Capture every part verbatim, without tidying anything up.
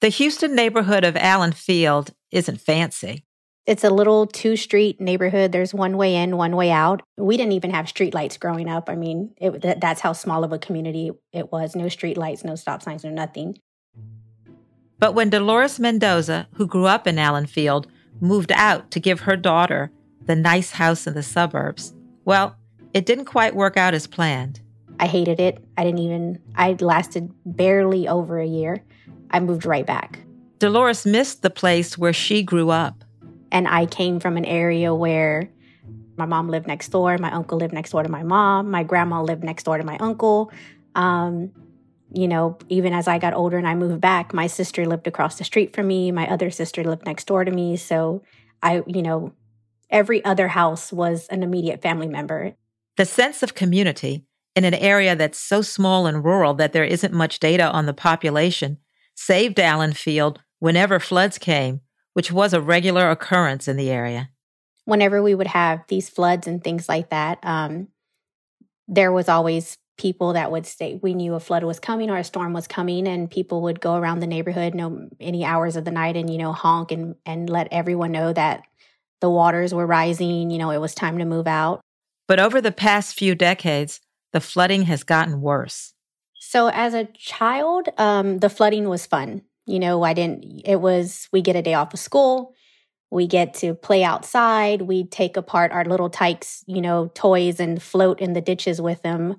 The Houston neighborhood of Allen Field isn't fancy. It's a little two-street neighborhood. There's one way in, one way out. We didn't even have streetlights growing up. I mean, it, that, that's how small of a community it was. No streetlights, no stop signs, no nothing. But when Dolores Mendoza, who grew up in Allen Field, moved out to give her daughter the nice house in the suburbs, well, it didn't quite work out as planned. I hated it. I didn't even, I lasted barely over a year. I moved right back. Dolores missed the place where she grew up. And I came from an area where my mom lived next door, my uncle lived next door to my mom, my grandma lived next door to my uncle. Um, you know, even as I got older and I moved back, my sister lived across the street from me, my other sister lived next door to me. So I, you know, every other house was an immediate family member. The sense of community in an area that's so small and rural that there isn't much data on the population saved Allen Field whenever floods came, which was a regular occurrence in the area. Whenever we would have these floods and things like that, um, there was always people that would say, we knew a flood was coming or a storm was coming, and people would go around the neighborhood no, any hours of the night and, you know, honk and, and let everyone know that the waters were rising, you know, it was time to move out. But over the past few decades, the flooding has gotten worse. So as a child, um, the flooding was fun. You know, I didn't, it was, we get a day off of school, we get to play outside, we take apart our little tykes, you know, toys and float in the ditches with them.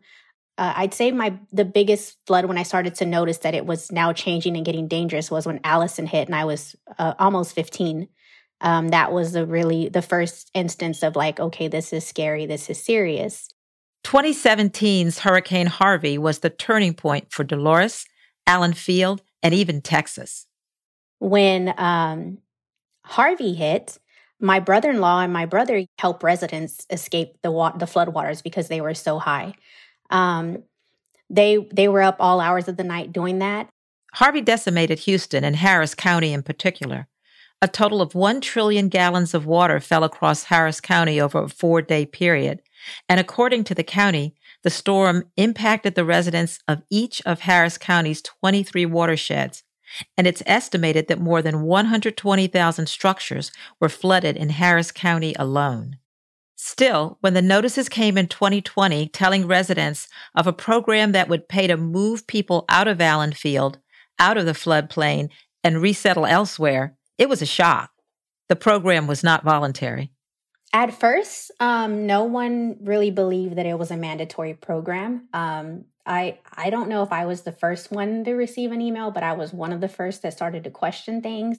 Uh, I'd say my, the biggest flood when I started to notice that it was now changing and getting dangerous was when Allison hit and I was uh, almost fifteen. Um, that was the really, the first instance of like, okay, this is scary, this is serious. twenty seventeen's Hurricane Harvey was the turning point for Dolores, Allen Field, and even Texas. When um, Harvey hit, my brother-in-law and my brother helped residents escape the wa- the floodwaters because they were so high. Um, they they were up all hours of the night doing that. Harvey decimated Houston and Harris County in particular. A total of one trillion gallons of water fell across Harris County over a four-day period. And according to the county, the storm impacted the residents of each of Harris County's twenty-three watersheds, and it's estimated that more than one hundred twenty thousand structures were flooded in Harris County alone. Still, when the notices came in twenty twenty telling residents of a program that would pay to move people out of Allen Field, out of the floodplain, and resettle elsewhere, it was a shock. The program was not voluntary. At first, um, no one really believed that it was a mandatory program. Um, I I don't know if I was the first one to receive an email, but I was one of the first that started to question things.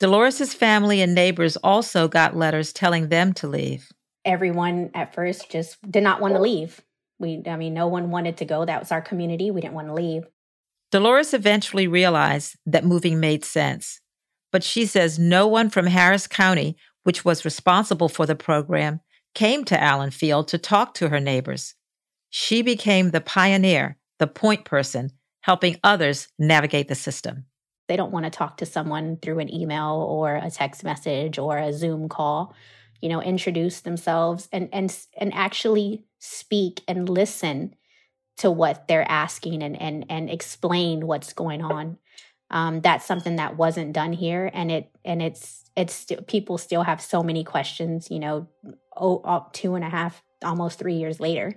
Dolores's family and neighbors also got letters telling them to leave. Everyone at first just did not want to leave. We, I mean, no one wanted to go. That was our community. We didn't want to leave. Dolores eventually realized that moving made sense, but she says no one from Harris County, which was responsible for the program, came to Allen Field to talk to her neighbors. She became the pioneer, the point person, helping others navigate the system. They don't want to talk to someone through an email or a text message or a Zoom call, you know, introduce themselves and and, and actually speak and listen to what they're asking and, and, and explain what's going on. Um, that's something that wasn't done here, and it and it's it's st- people still have so many questions, you know, oh, oh, two and a half, almost three years later.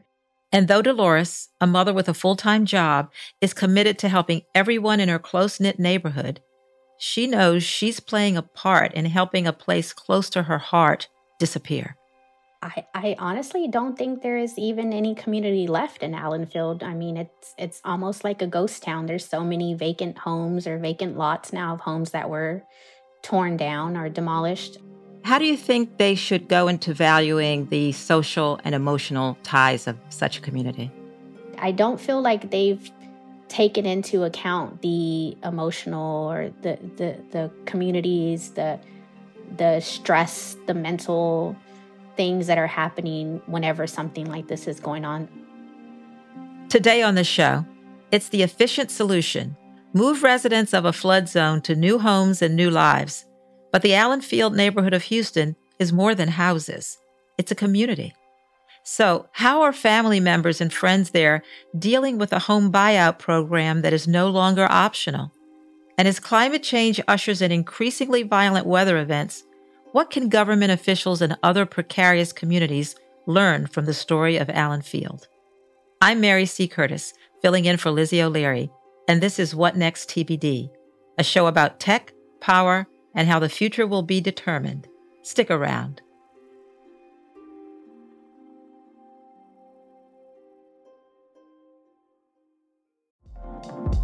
And though Dolores, a mother with a full-time job, is committed to helping everyone in her close-knit neighborhood, she knows she's playing a part in helping a place close to her heart disappear. I, I honestly don't think there is even any community left in Allen Field. I mean, it's it's almost like a ghost town. There's so many vacant homes or vacant lots now of homes that were torn down or demolished. How do you think they should go into valuing the social and emotional ties of such a community? I don't feel like they've taken into account the emotional or the the, the communities, the the stress, the mental things that are happening whenever something like this is going on. Today on the show, it's the efficient solution. Move residents of a flood zone to new homes and new lives. But the Allen Field neighborhood of Houston is more than houses. It's a community. So how are family members and friends there dealing with a home buyout program that is no longer optional? And as climate change ushers in increasingly violent weather events, what can government officials and other precarious communities learn from the story of Allen Field? I'm Mary C. Curtis, filling in for Lizzie O'Leary, and this is What Next T B D, a show about tech, power, and how the future will be determined. Stick around.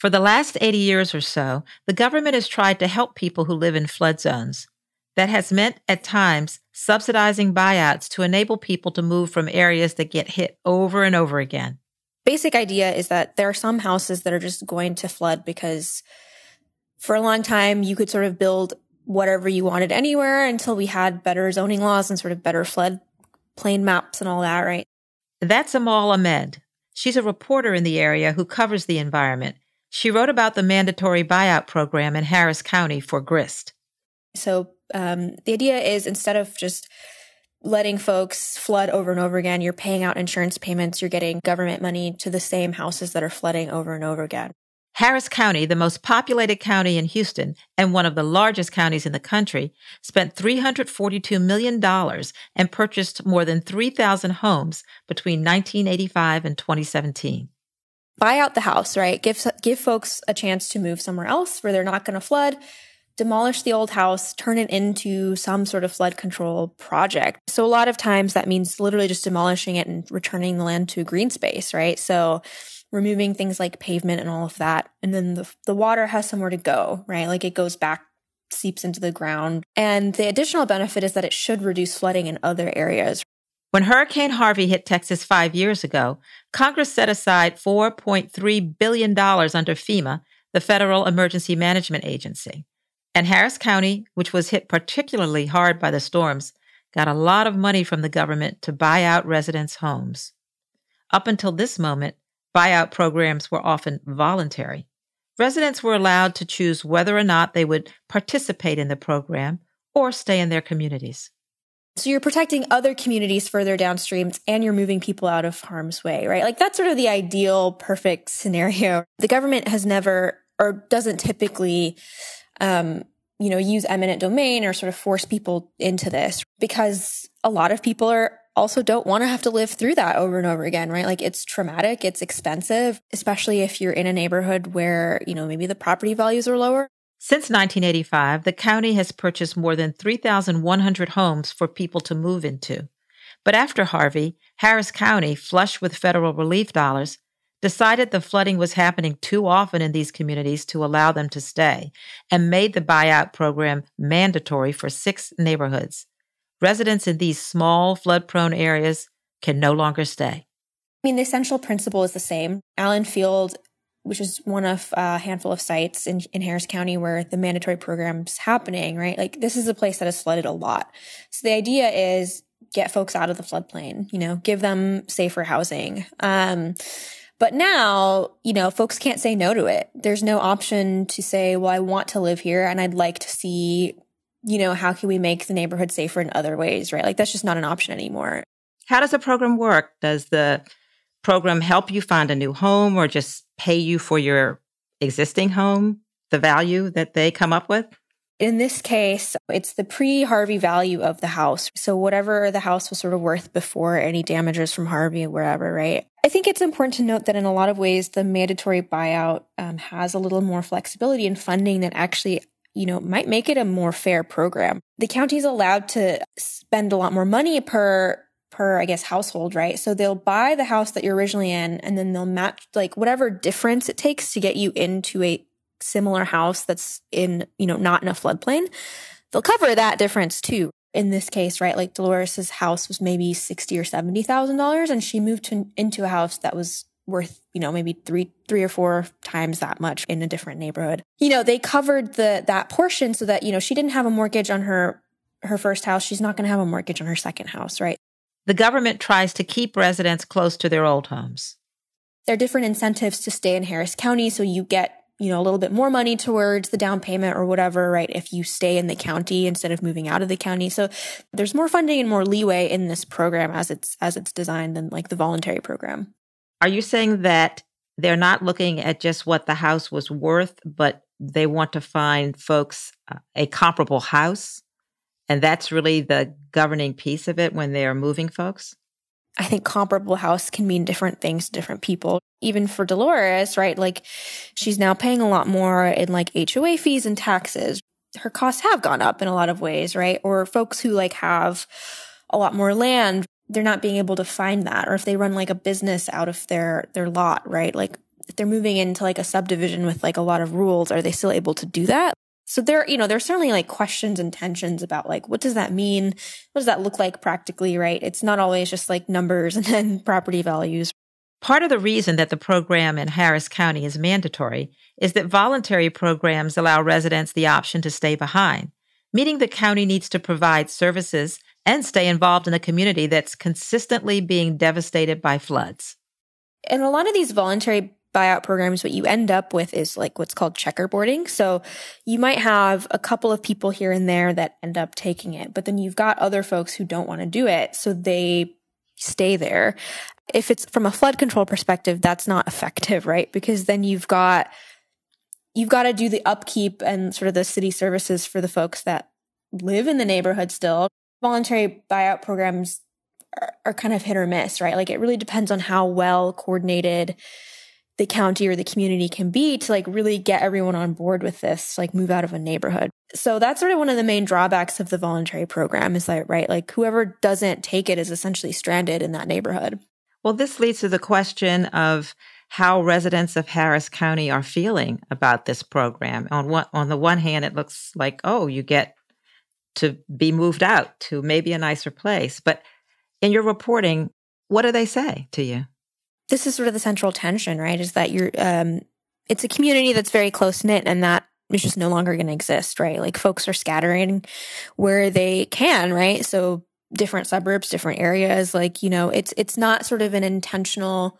For the last eighty years or so, the government has tried to help people who live in flood zones. That has meant, at times, subsidizing buyouts to enable people to move from areas that get hit over and over again. Basic idea is that there are some houses that are just going to flood because for a long time, you could sort of build whatever you wanted anywhere until we had better zoning laws and sort of better floodplain maps and all that, right? That's Amal Ahmed. She's a reporter in the area who covers the environment. She wrote about the mandatory buyout program in Harris County for Grist. So um, the idea is instead of just letting folks flood over and over again, you're paying out insurance payments, you're getting government money to the same houses that are flooding over and over again. Harris County, the most populated county in Houston and one of the largest counties in the country, spent three hundred forty-two million dollars and purchased more than three thousand homes between nineteen eighty-five and twenty seventeen. Buy out the house, right? Give give folks a chance to move somewhere else where they're not going to flood, demolish the old house, turn it into some sort of flood control project. So a lot of times that means literally just demolishing it and returning the land to green space, right? So removing things like pavement and all of that. And then the, the water has somewhere to go, right? Like it goes back, seeps into the ground. And the additional benefit is that it should reduce flooding in other areas. When Hurricane Harvey hit Texas five years ago, Congress set aside four point three billion dollars under FEMA, the Federal Emergency Management Agency. And Harris County, which was hit particularly hard by the storms, got a lot of money from the government to buy out residents' homes. Up until this moment, buyout programs were often voluntary. Residents were allowed to choose whether or not they would participate in the program or stay in their communities. So you're protecting other communities further downstream and you're moving people out of harm's way, right? Like that's sort of the ideal, perfect scenario. The government has never or doesn't typically, um, you know, use eminent domain or sort of force people into this because a lot of people are also don't want to have to live through that over and over again, right? Like it's traumatic, it's expensive, especially if you're in a neighborhood where, you know, maybe the property values are lower. Since nineteen eighty-five, the county has purchased more than three thousand one hundred homes for people to move into. But after Harvey, Harris County, flush with federal relief dollars, decided the flooding was happening too often in these communities to allow them to stay and made the buyout program mandatory for six neighborhoods. Residents in these small, flood-prone areas can no longer stay. I mean, the essential principle is the same. Allen Field, which is one of a handful of sites in, in Harris County where the mandatory program's happening, right? Like this is a place that has flooded a lot. So the idea is get folks out of the floodplain, you know, give them safer housing. Um, but now, you know, folks can't say no to it. There's no option to say, well, I want to live here and I'd like to see, you know, how can we make the neighborhood safer in other ways, right? Like that's just not an option anymore. How does the program work? Does the program help you find a new home or just pay you for your existing home, the value that they come up with? In this case, it's the pre-Harvey value of the house. So whatever the house was sort of worth before any damages from Harvey or wherever, right? I think it's important to note that in a lot of ways, the mandatory buyout um, has a little more flexibility in funding that actually, you know, might make it a more fair program. The county's allowed to spend a lot more money per per, I guess, household, right? So they'll buy the house that you're originally in, and then they'll match like whatever difference it takes to get you into a similar house that's in, you know, not in a floodplain. They'll cover that difference too. In this case, right? Like Dolores's house was maybe sixty or seventy thousand dollars, and she moved to, into a house that was worth, you know, maybe three, three or four times that much in a different neighborhood. You know, they covered the that portion so that, you know, she didn't have a mortgage on her her first house. She's not going to have a mortgage on her second house, right? The government tries to keep residents close to their old homes. There are different incentives to stay in Harris County, so you get, you know, a little bit more money towards the down payment or whatever, right? If you stay in the county instead of moving out of the county. So there's more funding and more leeway in this program as it's, as it's designed than like the voluntary program. Are you saying that they're not looking at just what the house was worth, but they want to find folks a comparable house? And that's really the governing piece of it when they are moving folks? I think comparable house can mean different things to different people. Even for Dolores, right? Like she's now paying a lot more in like H O A fees and taxes. Her costs have gone up in a lot of ways, right? Or folks who like have a lot more land, they're not being able to find that. Or if they run like a business out of their, their lot, right? Like if they're moving into like a subdivision with like a lot of rules, are they still able to do that? So there, you know, there's certainly like questions and tensions about like, what does that mean? What does that look like practically, right? It's not always just like numbers and then property values. Part of the reason that the program in Harris County is mandatory is that voluntary programs allow residents the option to stay behind, meaning the county needs to provide services and stay involved in a community that's consistently being devastated by floods. And a lot of these voluntary buyout programs, what you end up with is like what's called checkerboarding. So you might have a couple of people here and there that end up taking it, but then you've got other folks who don't want to do it, so they stay there. If it's from a flood control perspective, that's not effective, right? Because then you've got, you've got to do the upkeep and sort of the city services for the folks that live in the neighborhood still. Voluntary buyout programs are, are kind of hit or miss, right? Like it really depends on how well coordinated the county or the community can be to like really get everyone on board with this, like move out of a neighborhood. So that's sort of one of the main drawbacks of the voluntary program is that, right, like whoever doesn't take it is essentially stranded in that neighborhood. Well, this leads to the question of how residents of Harris County are feeling about this program. On one, on the one hand, it looks like, oh, you get to be moved out to maybe a nicer place. But in your reporting, what do they say to you? This is sort of the central tension, right? Is that you're, um, it's a community that's very close knit and that is just no longer going to exist, right? Like folks are scattering where they can, right? So different suburbs, different areas, like, you know, it's, it's not sort of an intentional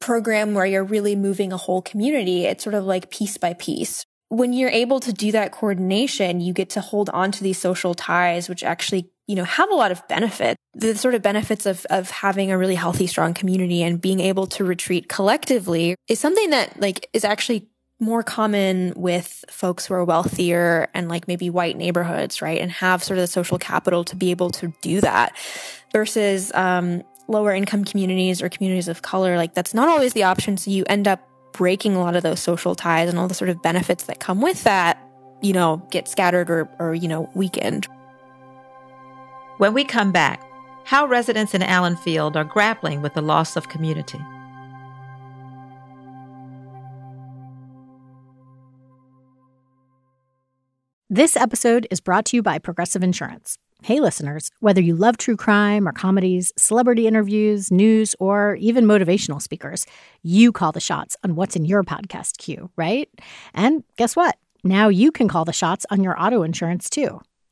program where you're really moving a whole community. It's sort of like piece by piece. When you're able to do that coordination, you get to hold on to these social ties, which actually, you know, have a lot of benefits. The sort of benefits of, of having a really healthy, strong community and being able to retreat collectively is something that like is actually more common with folks who are wealthier and like maybe white neighborhoods, right? And have sort of the social capital to be able to do that versus um, lower income communities or communities of color. Like that's not always the option. So you end up breaking a lot of those social ties and all the sort of benefits that come with that, you know, get scattered or, or, you know, weakened. When we come back, how residents in Allen Field are grappling with the loss of community. This episode is brought to you by Progressive Insurance. Hey, listeners, whether you love true crime or comedies, celebrity interviews, news, or even motivational speakers, you call the shots on what's in your podcast queue, right? And guess what? Now you can call the shots on your auto insurance, too.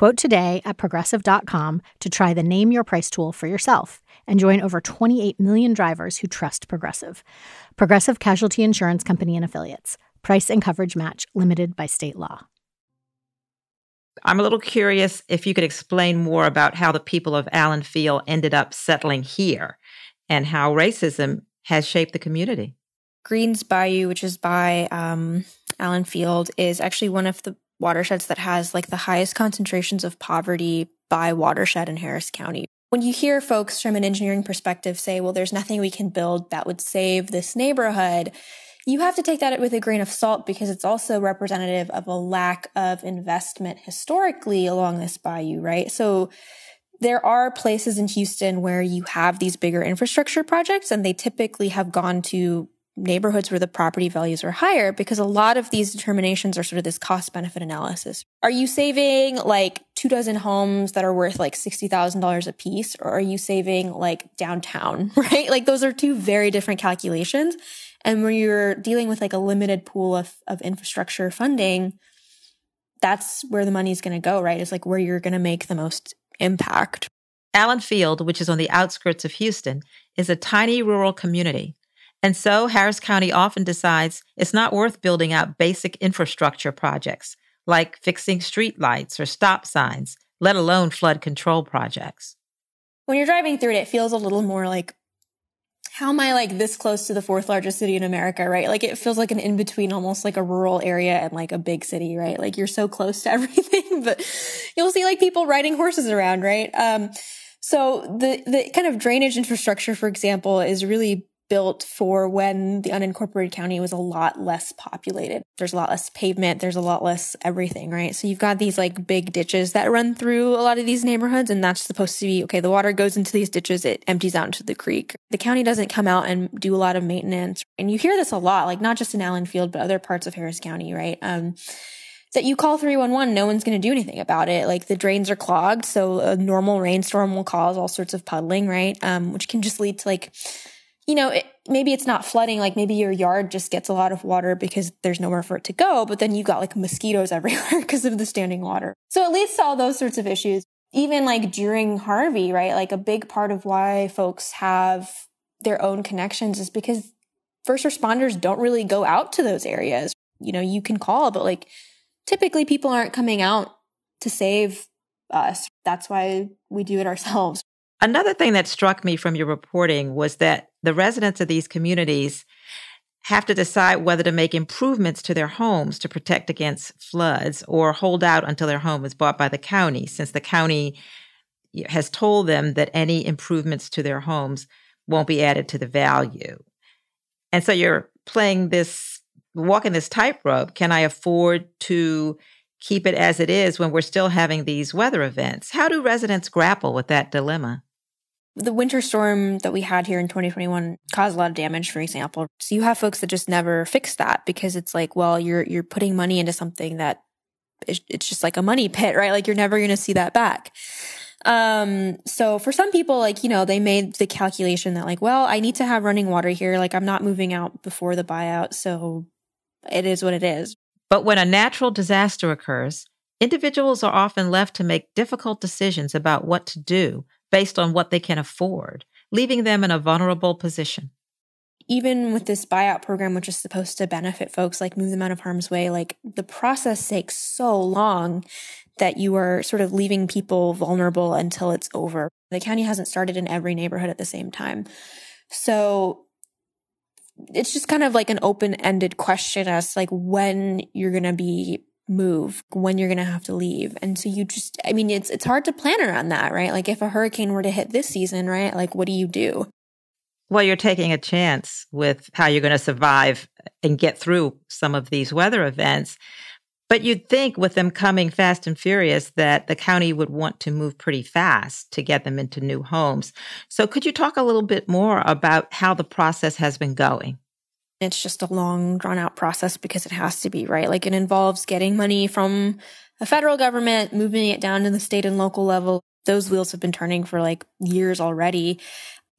Quote today at Progressive dot com to try the Name Your Price tool for yourself and join over twenty-eight million drivers who trust Progressive. Progressive Casualty Insurance Company and Affiliates. Price and coverage match limited by state law. I'm a little curious if you could explain more about how the people of Allen Field ended up settling here and how racism has shaped the community. Greens Bayou, which is by um, Allen Field, is actually one of the watersheds that has like the highest concentrations of poverty by watershed in Harris County. When you hear folks from an engineering perspective say, well, there's nothing we can build that would save this neighborhood, you have to take that with a grain of salt because it's also representative of a lack of investment historically along this bayou, right? So there are places in Houston where you have these bigger infrastructure projects and they typically have gone to neighborhoods where the property values are higher because a lot of these determinations are sort of this cost-benefit analysis. Are you saving like two dozen homes that are worth like sixty thousand dollars a piece, or are you saving like downtown, right? Like those are two very different calculations. And when you're dealing with like a limited pool of, of infrastructure funding, that's where the money's going to go, right? It's like where you're going to make the most impact. Allen Field, which is on the outskirts of Houston, is a tiny rural community. And so Harris County often decides it's not worth building out basic infrastructure projects like fixing street lights or stop signs, let alone flood control projects. When you're driving through it, it feels a little more like, how am I like this close to the fourth largest city in America, right? Like it feels like an in-between, almost like a rural area and like a big city, right? Like you're so close to everything, but you'll see like people riding horses around, right? Um, so the the kind of drainage infrastructure, for example, is really built for when the unincorporated county was a lot less populated. There's a lot less pavement. There's a lot less everything, right? So you've got these like big ditches that run through a lot of these neighborhoods, and that's supposed to be, okay, the water goes into these ditches, it empties out into the creek. The county doesn't come out and do a lot of maintenance. And you hear this a lot, like not just in Allen Field, but other parts of Harris County, right? Um, that you call three one one, no one's going to do anything about it. Like the drains are clogged, so a normal rainstorm will cause all sorts of puddling, right? Um, which can just lead to like, you know, it, maybe it's not flooding, like maybe your yard just gets a lot of water because there's nowhere for it to go, but then you got like mosquitoes everywhere because of the standing water. So it leads to all those sorts of issues. Even like during Harvey, right? Like a big part of why folks have their own connections is because first responders don't really go out to those areas. You know, you can call, but like typically people aren't coming out to save us. That's why we do it ourselves. Another thing that struck me from your reporting was that the residents of these communities have to decide whether to make improvements to their homes to protect against floods or hold out until their home is bought by the county, since the county has told them that any improvements to their homes won't be added to the value. And so you're playing this, walking this tightrope. Can I afford to keep it as it is when we're still having these weather events? How do residents grapple with that dilemma? The winter storm that we had here in twenty twenty-one caused a lot of damage, for example. So you have folks that just never fix that because it's like, well, you're you're putting money into something that is, it's just like a money pit, right? Like you're never going to see that back. Um, so for some people, like, you know, they made the calculation that like, well, I need to have running water here. Like I'm not moving out before the buyout. So it is what it is. But when a natural disaster occurs, individuals are often left to make difficult decisions about what to do based on what they can afford, leaving them in a vulnerable position. Even with this buyout program, which is supposed to benefit folks, like move them out of harm's way, like the process takes so long that you are sort of leaving people vulnerable until it's over. The county hasn't started in every neighborhood at the same time. So it's just kind of like an open-ended question as to like when you're going to be move, when you're going to have to leave. And so you just, I mean, it's it's hard to plan around that, right? Like if a hurricane were to hit this season, right? Like, what do you do? Well, you're taking a chance with how you're going to survive and get through some of these weather events. But you'd think with them coming fast and furious that the county would want to move pretty fast to get them into new homes. So could you talk a little bit more about how the process has been going? It's just a long, drawn-out process because it has to be, right? Like it involves getting money from the federal government, moving it down to the state and local level. Those wheels have been turning for like years already.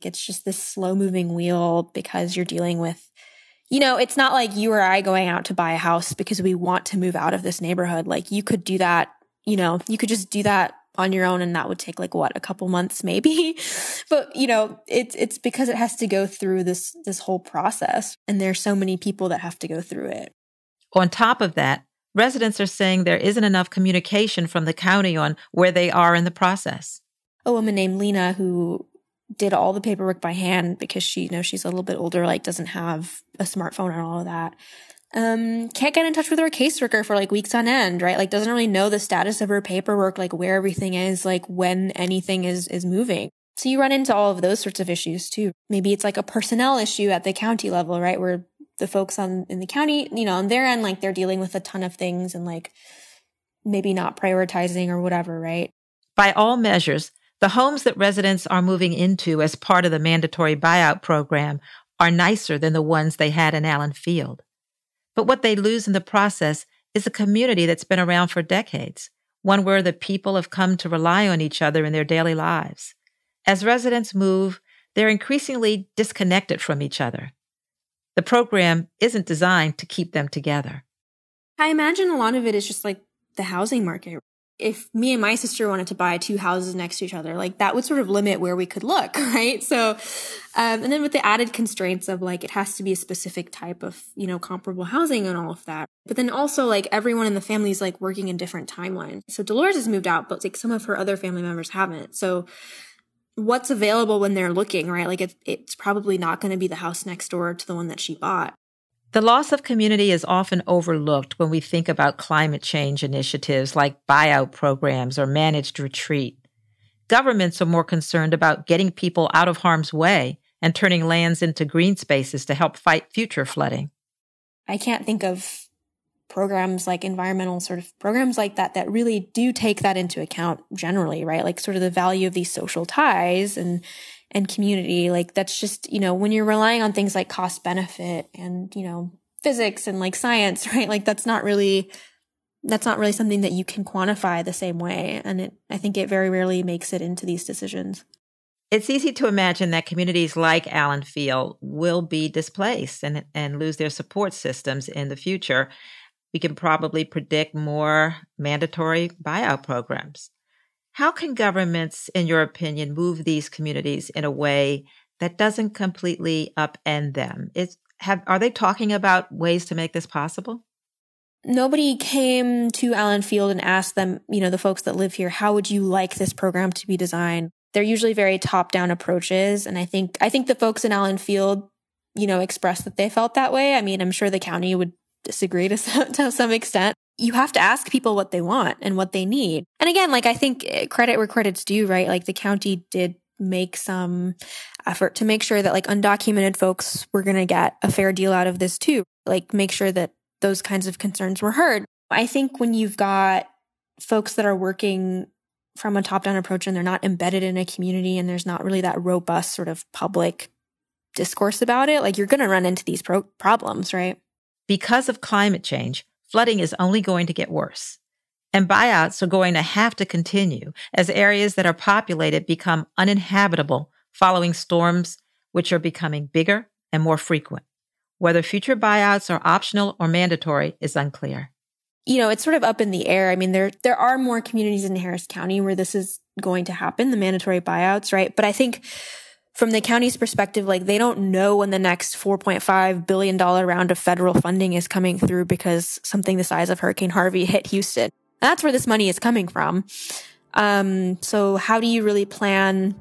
It's just this slow-moving wheel because you're dealing with, you know, it's not like you or I going out to buy a house because we want to move out of this neighborhood. Like you could do that you know, you could just do that on your own and that would take like what, a couple months maybe. But you know, it's it's because it has to go through this this whole process and there's so many people that have to go through it. On top of that, residents are saying there isn't enough communication from the county on where they are in the process. A woman named Lena who did all the paperwork by hand because she, you know, she's a little bit older, like doesn't have a smartphone and all of that. Um, can't get in touch with her caseworker for like weeks on end, right? Like doesn't really know the status of her paperwork, like where everything is, like when anything is, is moving. So you run into all of those sorts of issues too. Maybe it's like a personnel issue at the county level, right? Where the folks on in the county, you know, on their end, like they're dealing with a ton of things and like maybe not prioritizing or whatever, right? By all measures, the homes that residents are moving into as part of the mandatory buyout program are nicer than the ones they had in Allen Field. But what they lose in the process is a community that's been around for decades, one where the people have come to rely on each other in their daily lives. As residents move, they're increasingly disconnected from each other. The program isn't designed to keep them together. I imagine a lot of it is just like the housing market. If me and my sister wanted to buy two houses next to each other, like that would sort of limit where we could look, right? So, um, and then with the added constraints of like, it has to be a specific type of, you know, comparable housing and all of that. But then also like everyone in the family is like working in different timelines. So Dolores has moved out, but like some of her other family members haven't. So what's available when they're looking, right? Like it, it's probably not going to be the house next door to the one that she bought. The loss of community is often overlooked when we think about climate change initiatives like buyout programs or managed retreat. Governments are more concerned about getting people out of harm's way and turning lands into green spaces to help fight future flooding. I can't think of programs like environmental sort of programs like that that really do take that into account generally, right? Like sort of the value of these social ties and and community, like that's just, you know, when you're relying on things like cost benefit and, you know, physics and like science, right? Like that's not really, that's not really something that you can quantify the same way. And it, I think it very rarely makes it into these decisions. It's easy to imagine that communities like Allen Field will be displaced and, and lose their support systems in the future. We can probably predict more mandatory buyout programs. How can governments, in your opinion, move these communities in a way that doesn't completely upend them? Is, have, are they talking about ways to make this possible? Nobody came to Allen Field and asked them, you know, the folks that live here, how would you like this program to be designed? They're usually very top-down approaches. And I think, I think the folks in Allen Field, you know, expressed that they felt that way. I mean, I'm sure the county would disagree to some, to some extent. You have to ask people what they want and what they need. And again, like I think credit where credit's due, right? Like the county did make some effort to make sure that like undocumented folks were going to get a fair deal out of this too. Like make sure that those kinds of concerns were heard. I think when you've got folks that are working from a top-down approach and they're not embedded in a community and there's not really that robust sort of public discourse about it, like you're going to run into these pro- problems, right? Because of climate change, flooding is only going to get worse. And buyouts are going to have to continue as areas that are populated become uninhabitable following storms, which are becoming bigger and more frequent. Whether future buyouts are optional or mandatory is unclear. You know, it's sort of up in the air. I mean, there there are more communities in Harris County where this is going to happen, the mandatory buyouts, right? But I think from the county's perspective, like they don't know when the next four point five billion dollars round of federal funding is coming through because something the size of Hurricane Harvey hit Houston. And that's where this money is coming from. Um, so how do you really plan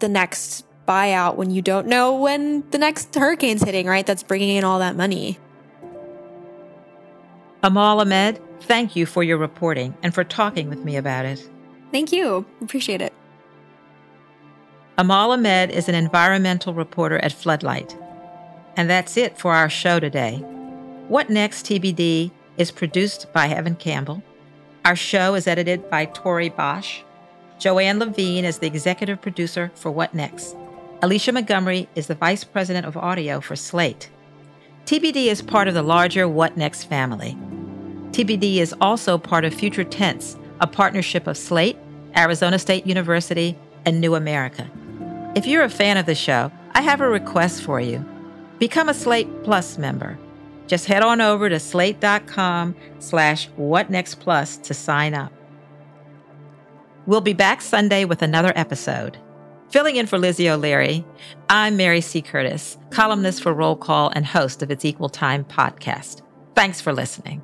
the next buyout when you don't know when the next hurricane's hitting, right? That's bringing in all that money. Amal Ahmed, thank you for your reporting and for talking with me about it. Thank you. Appreciate it. Amal Ahmed is an environmental reporter at Floodlight. And that's it for our show today. What Next T B D is produced by Evan Campbell. Our show is edited by Tori Bosch. Joanne Levine is the executive producer for What Next. Alicia Montgomery is the vice president of audio for Slate. T B D is part of the larger What Next family. T B D is also part of Future Tense, a partnership of Slate, Arizona State University, and New America. If you're a fan of the show, I have a request for you. Become a Slate Plus member. Just head on over to slate dot com slash whatnextplus to sign up. We'll be back Sunday with another episode. Filling in for Lizzie O'Leary, I'm Mary C. Curtis, columnist for Roll Call and host of its Equal Time podcast. Thanks for listening.